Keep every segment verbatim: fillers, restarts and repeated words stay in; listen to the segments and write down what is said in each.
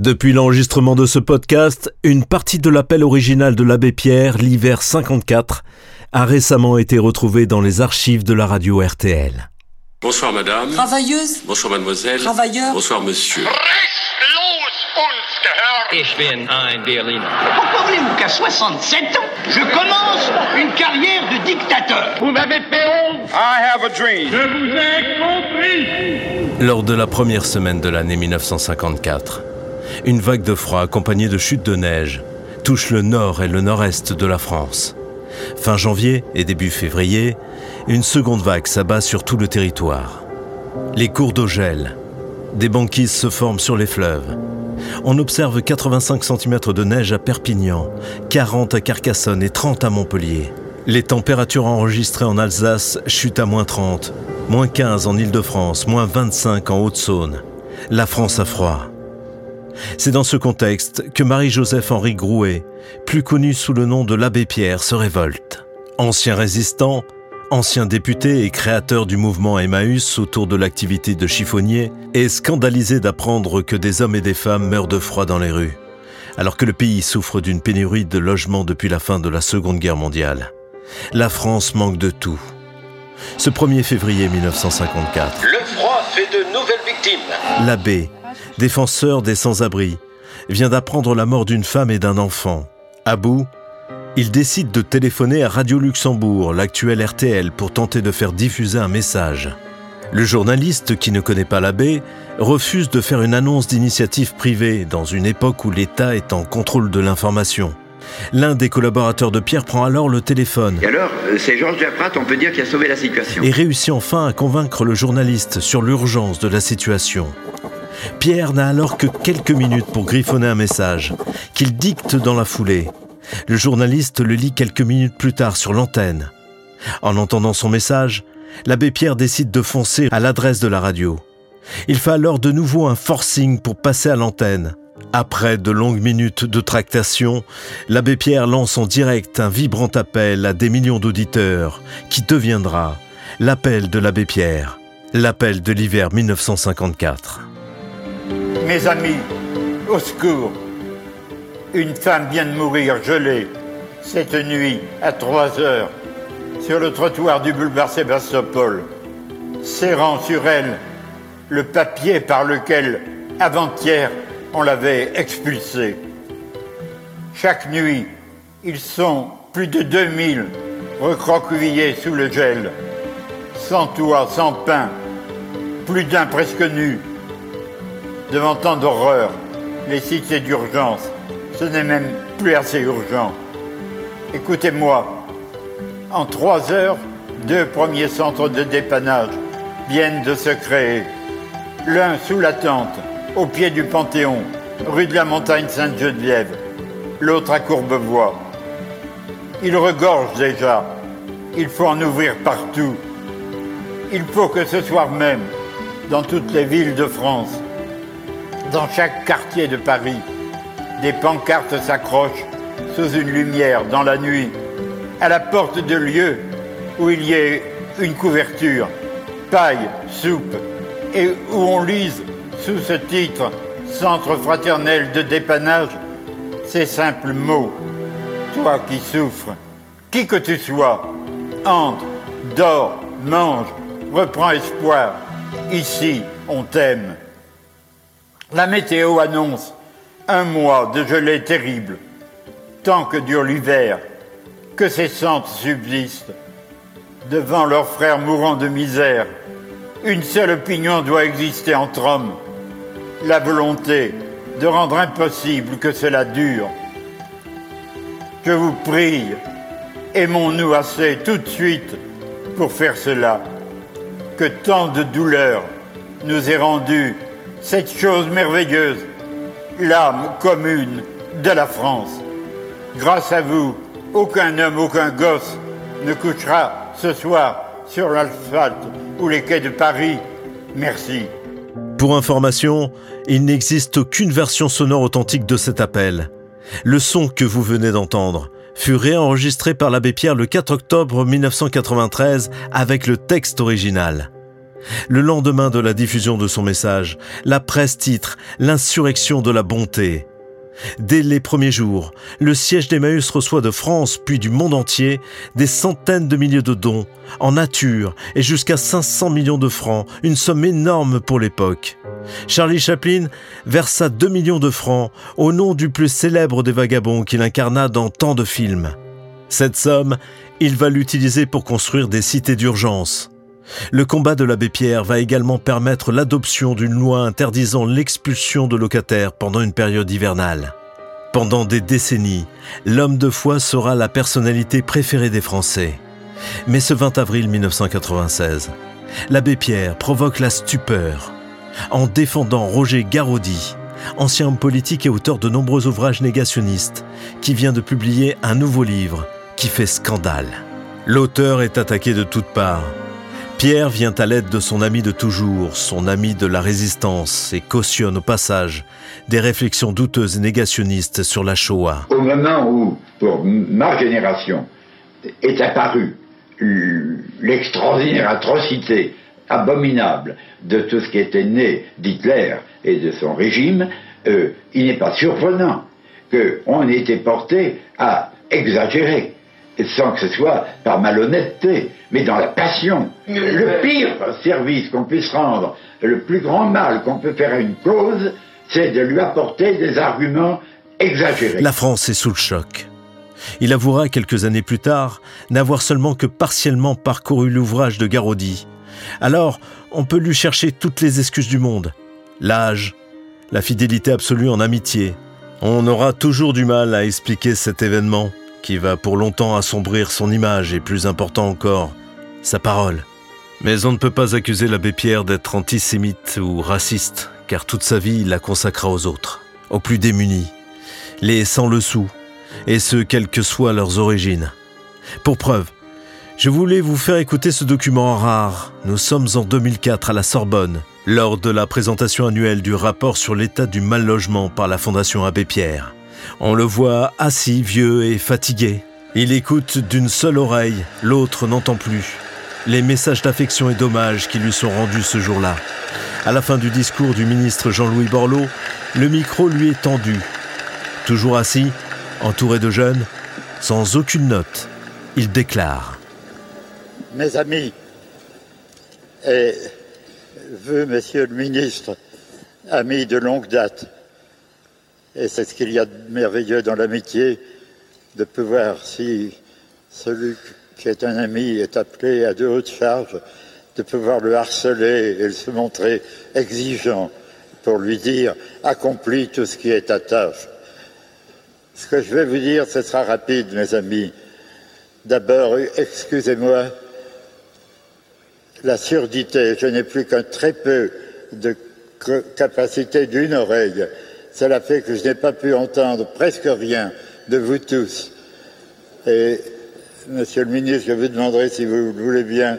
Depuis l'enregistrement de ce podcast, une partie de l'appel original de l'abbé Pierre, l'hiver cinquante-quatre, a récemment été retrouvée dans les archives de la radio R T L. Bonsoir madame. Travailleuse. Bonsoir mademoiselle. Travailleur. Bonsoir monsieur. Ich bin ein Berliner. Pourquoi voulez-vous qu'à soixante-sept ans, je commence une carrière de dictateur? Vous m'avez fait honte. I have a dream. Je vous ai compris. Lors de la première semaine de l'année mille neuf cent cinquante-quatre, une vague de froid accompagnée de chutes de neige touche le nord et le nord-est de la France. Fin janvier et début février, une seconde vague s'abat sur tout le territoire. Les cours d'eau gèlent, des banquises se forment sur les fleuves. On observe quatre-vingt-cinq centimètres de neige à Perpignan, quarante à Carcassonne et trente à Montpellier. Les températures enregistrées en Alsace chutent à moins trente, moins quinze en Île-de-France, moins vingt-cinq en Haute-Saône. La France a froid. C'est dans ce contexte que Marie-Joseph-Henri Grouet, plus connu sous le nom de l'abbé Pierre, se révolte. Ancien résistant, ancien député et créateur du mouvement Emmaüs autour de l'activité de chiffonnier, est scandalisé d'apprendre que des hommes et des femmes meurent de froid dans les rues, alors que le pays souffre d'une pénurie de logements depuis la fin de la Seconde Guerre mondiale. La France manque de tout. Ce premier février mille neuf cent cinquante-quatre, le froid fait de nouvelles victimes. L'abbé, défenseur des sans-abri, vient d'apprendre la mort d'une femme et d'un enfant. À bout, il décide de téléphoner à Radio Luxembourg, l'actuelle R T L, pour tenter de faire diffuser un message. Le journaliste, qui ne connaît pas l'abbé, refuse de faire une annonce d'initiative privée dans une époque où l'État est en contrôle de l'information. L'un des collaborateurs de Pierre prend alors le téléphone. Et alors, c'est Georges Verpraet, on peut dire, qui a sauvé la situation. Et réussit enfin à convaincre le journaliste sur l'urgence de la situation. Pierre n'a alors que quelques minutes pour griffonner un message, qu'il dicte dans la foulée. Le journaliste le lit quelques minutes plus tard sur l'antenne. En entendant son message, l'abbé Pierre décide de foncer à l'adresse de la radio. Il fait alors de nouveau un forcing pour passer à l'antenne. Après de longues minutes de tractation, l'abbé Pierre lance en direct un vibrant appel à des millions d'auditeurs qui deviendra l'appel de l'abbé Pierre, l'appel de l'hiver mille neuf cent cinquante-quatre. Mes amis, au secours! Une femme vient de mourir gelée cette nuit à trois heures sur le trottoir du boulevard Sébastopol, serrant sur elle le papier par lequel, avant-hier, on l'avait expulsée. Chaque nuit, ils sont plus de deux mille recroquevillés sous le gel, sans toit, sans pain, plus d'un presque nu. Devant tant d'horreur, les cités d'urgence, ce n'est même plus assez urgent. Écoutez-moi, en trois heures, deux premiers centres de dépannage viennent de se créer. L'un sous la tente, au pied du Panthéon, rue de la Montagne-Sainte-Geneviève, l'autre à Courbevoie. Il regorge déjà, il faut en ouvrir partout. Il faut que ce soir même, dans toutes les villes de France, dans chaque quartier de Paris, des pancartes s'accrochent sous une lumière dans la nuit, à la porte de lieux où il y ait une couverture, paille, soupe, et où on lise sous ce titre « Centre fraternel de dépannage » ces simples mots. Toi qui souffres, qui que tu sois, entre, dors, mange, reprends espoir. Ici, on t'aime. La météo annonce un mois de gelée terrible, tant que dure l'hiver, que ces centres subsistent. Devant leurs frères mourants de misère, une seule opinion doit exister entre hommes, la volonté de rendre impossible que cela dure. Je vous prie, aimons-nous assez tout de suite pour faire cela, que tant de douleur nous ait rendu cette chose merveilleuse, l'âme commune de la France. Grâce à vous, aucun homme, aucun gosse ne couchera ce soir sur l'asphalte ou les quais de Paris. Merci. Pour information, il n'existe aucune version sonore authentique de cet appel. Le son que vous venez d'entendre fut réenregistré par l'abbé Pierre le quatre octobre mille neuf cent quatre-vingt-treize avec le texte original. Le lendemain de la diffusion de son message, la presse titre « L'insurrection de la bonté ». Dès les premiers jours, le siège d'Emmaüs reçoit de France, puis du monde entier, des centaines de milliers de dons, en nature, et jusqu'à cinq cents millions de francs, une somme énorme pour l'époque. Charlie Chaplin versa deux millions de francs au nom du plus célèbre des vagabonds qu'il incarna dans tant de films. Cette somme, il va l'utiliser pour construire des cités d'urgence. Le combat de l'abbé Pierre va également permettre l'adoption d'une loi interdisant l'expulsion de locataires pendant une période hivernale. Pendant des décennies, l'homme de foi sera la personnalité préférée des Français. Mais ce vingt avril mille neuf cent quatre-vingt-seize, l'abbé Pierre provoque la stupeur en défendant Roger Garaudy, ancien homme politique et auteur de nombreux ouvrages négationnistes, qui vient de publier un nouveau livre qui fait scandale. L'auteur est attaqué de toutes parts. Pierre vient à l'aide de son ami de toujours, son ami de la résistance, et cautionne au passage des réflexions douteuses et négationnistes sur la Shoah. Au moment où, pour ma génération, est apparue l'extraordinaire atrocité abominable de tout ce qui était né d'Hitler et de son régime, euh, il n'est pas surprenant qu'on ait été porté à exagérer, sans que ce soit par malhonnêteté, mais dans la passion. Le pire service qu'on puisse rendre, le plus grand mal qu'on peut faire à une cause, c'est de lui apporter des arguments exagérés. La France est sous le choc. Il avouera quelques années plus tard n'avoir seulement que partiellement parcouru l'ouvrage de Garaudy. Alors, on peut lui chercher toutes les excuses du monde. L'âge, la fidélité absolue en amitié. On aura toujours du mal à expliquer cet événement qui va pour longtemps assombrir son image et, plus important encore, sa parole. Mais on ne peut pas accuser l'abbé Pierre d'être antisémite ou raciste, car toute sa vie, il la consacra aux autres, aux plus démunis, les sans-le sou, et ce, quelles que soient leurs origines. Pour preuve, je voulais vous faire écouter ce document rare. Nous sommes en deux mille quatre à la Sorbonne, lors de la présentation annuelle du rapport sur l'état du mal-logement par la Fondation Abbé Pierre. On le voit assis, vieux et fatigué. Il écoute d'une seule oreille, l'autre n'entend plus, les messages d'affection et d'hommage qui lui sont rendus ce jour-là. À la fin du discours du ministre Jean-Louis Borloo, le micro lui est tendu. Toujours assis, entouré de jeunes, sans aucune note, il déclare : Mes amis, et vous, monsieur le ministre, amis de longue date, et c'est ce qu'il y a de merveilleux dans l'amitié, de pouvoir, si celui qui est un ami est appelé à de hautes charges, de pouvoir le harceler et se montrer exigeant pour lui dire « accomplis tout ce qui est ta tâche ». Ce que je vais vous dire, ce sera rapide, mes amis. D'abord, excusez-moi, la surdité, je n'ai plus qu'un très peu de capacité d'une oreille. Cela fait que je n'ai pas pu entendre presque rien de vous tous. Et, monsieur le ministre, je vous demanderai, si vous le voulez bien,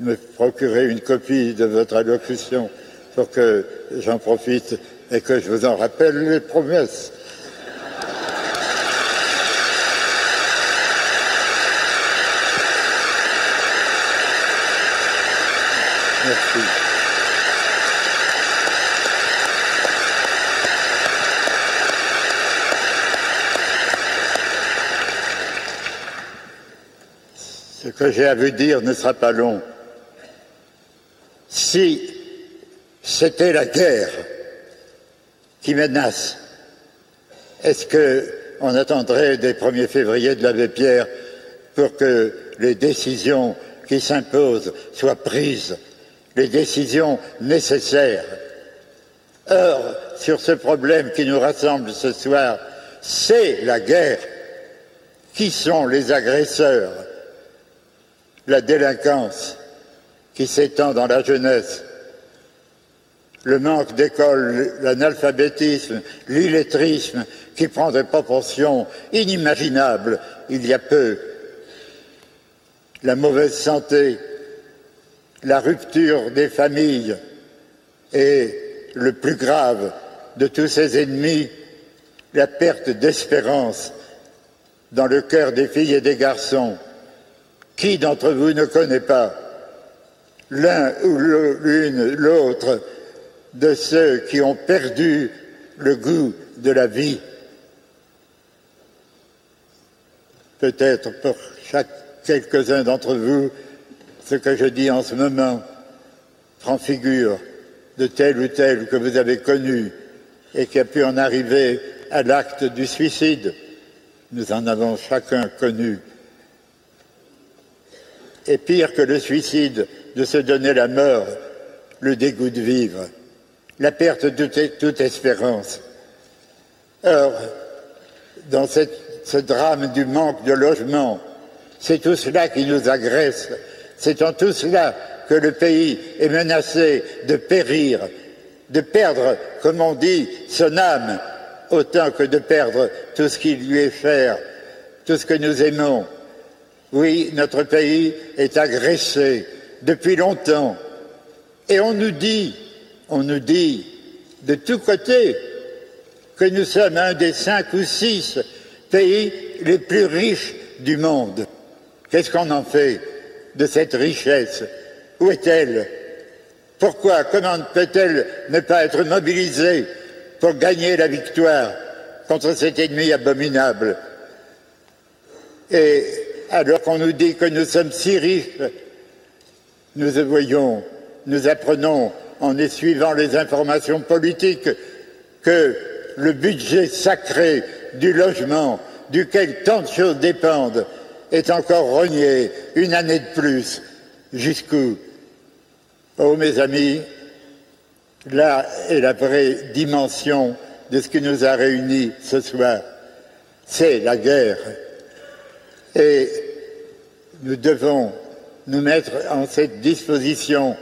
me procurer une copie de votre allocution pour que j'en profite et que je vous en rappelle les promesses. Merci. Ce que j'ai à vous dire ne sera pas long. Si c'était la guerre qui menace, est-ce qu'on attendrait des premiers février de l'abbé Pierre pour que les décisions qui s'imposent soient prises, les décisions nécessaires? Or, sur ce problème qui nous rassemble ce soir, c'est la guerre. Qui sont les agresseurs? La délinquance qui s'étend dans la jeunesse, le manque d'école, l'analphabétisme, l'illettrisme qui prend des proportions inimaginables il y a peu, la mauvaise santé, la rupture des familles et le plus grave de tous ces ennemis, la perte d'espérance dans le cœur des filles et des garçons. Qui d'entre vous ne connaît pas l'un ou l'une, l'autre de ceux qui ont perdu le goût de la vie. Peut-être pour chaque, quelques-uns d'entre vous, ce que je dis en ce moment prend figure de tel ou tel que vous avez connu et qui a pu en arriver à l'acte du suicide. Nous en avons chacun connu. Et pire que le suicide, de se donner la mort, le dégoût de vivre, la perte de toute espérance. Or, dans cette, ce drame du manque de logement, c'est tout cela qui nous agresse, c'est en tout cela que le pays est menacé de périr, de perdre, comme on dit, son âme, autant que de perdre tout ce qui lui est cher, tout ce que nous aimons. Oui, notre pays est agressé depuis longtemps. Et on nous dit, on nous dit de tous côtés que nous sommes un des cinq ou six pays les plus riches du monde. Qu'est-ce qu'on en fait de cette richesse? Où est-elle? Pourquoi, comment peut-elle ne pas être mobilisée pour gagner la victoire contre cet ennemi abominable? Et alors qu'on nous dit que nous sommes si riches, nous voyons, nous apprenons, en suivant les informations politiques, que le budget sacré du logement, duquel tant de choses dépendent, est encore rogné une année de plus. Jusqu'où? Oh, mes amis, là est la vraie dimension de ce qui nous a réunis ce soir. C'est la guerre. Et nous devons nous mettre en cette disposition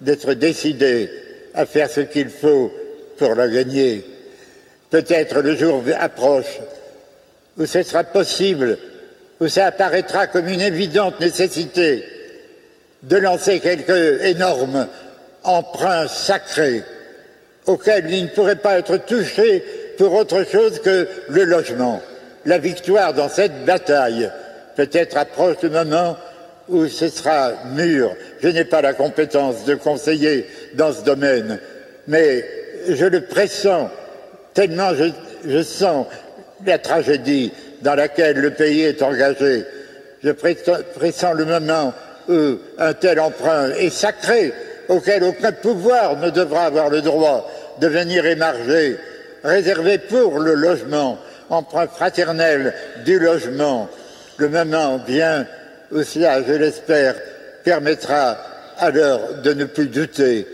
d'être décidés à faire ce qu'il faut pour la gagner. Peut-être le jour approche où ce sera possible, où ça apparaîtra comme une évidente nécessité de lancer quelques énormes emprunts sacrés auxquels ils ne pourraient pas être touchés pour autre chose que le logement. La victoire dans cette bataille, peut-être approche le moment où ce sera mûr. Je n'ai pas la compétence de conseiller dans ce domaine, mais je le pressens tellement je, je sens la tragédie dans laquelle le pays est engagé. Je pressens le moment où un tel emprunt est sacré, auquel aucun pouvoir ne devra avoir le droit de venir émarger, réservé pour le logement, emprunt fraternel du logement. Le moment vient où cela, je l'espère, permettra alors de ne plus douter.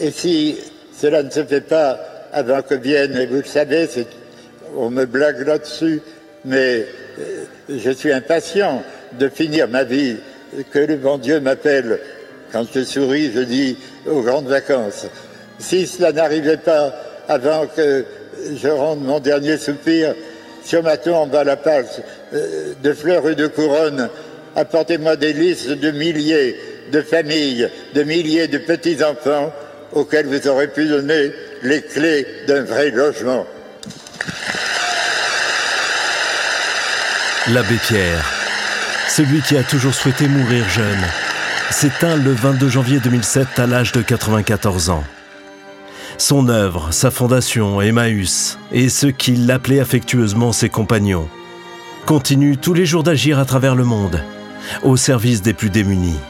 Et si cela ne se fait pas avant que vienne, et vous le savez, c'est, on me blague là-dessus, mais je suis impatient de finir ma vie, que le bon Dieu m'appelle. Quand je souris, je dis aux grandes vacances. Si cela n'arrivait pas avant que je rende mon dernier soupir, sur ma tombe à la place de fleurs et de couronnes, apportez-moi des listes de milliers de familles, de milliers de petits-enfants auxquels vous aurez pu donner les clés d'un vrai logement. L'abbé Pierre, celui qui a toujours souhaité mourir jeune, s'éteint le vingt-deux janvier deux mille sept à l'âge de quatre-vingt-quatorze ans. Son œuvre, sa fondation, Emmaüs, et ce qu'il appelait affectueusement ses compagnons, continuent tous les jours d'agir à travers le monde, au service des plus démunis.